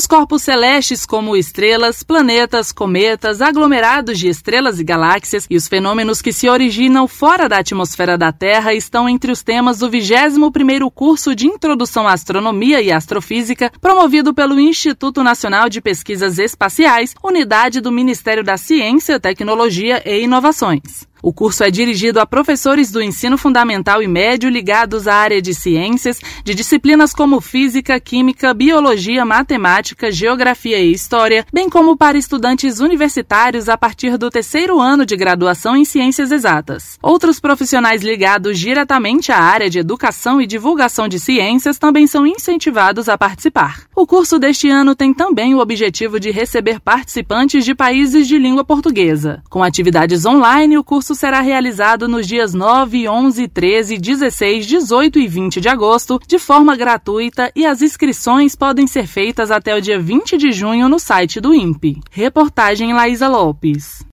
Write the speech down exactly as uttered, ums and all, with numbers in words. Os corpos celestes como estrelas, planetas, cometas, aglomerados de estrelas e galáxias e os fenômenos que se originam fora da atmosfera da Terra estão entre os temas do vigésimo primeiro curso de Introdução à Astronomia e Astrofísica, promovido pelo Instituto Nacional de Pesquisas Espaciais, unidade do Ministério da Ciência, Tecnologia e Inovações. O curso é dirigido a professores do ensino fundamental e médio ligados à área de ciências, de disciplinas como física, química, biologia, matemática, geografia e história, bem como para estudantes universitários a partir do terceiro ano de graduação em ciências exatas. Outros profissionais ligados diretamente à área de educação e divulgação de ciências também são incentivados a participar. O curso deste ano tem também o objetivo de receber participantes de países de língua portuguesa. Com atividades online, o curso será realizado nos dias nove, onze, treze, dezesseis, dezoito e vinte de agosto, de forma gratuita, e as inscrições podem ser feitas até o dia vinte de junho no site do I N P E. Reportagem Laísa Lopes.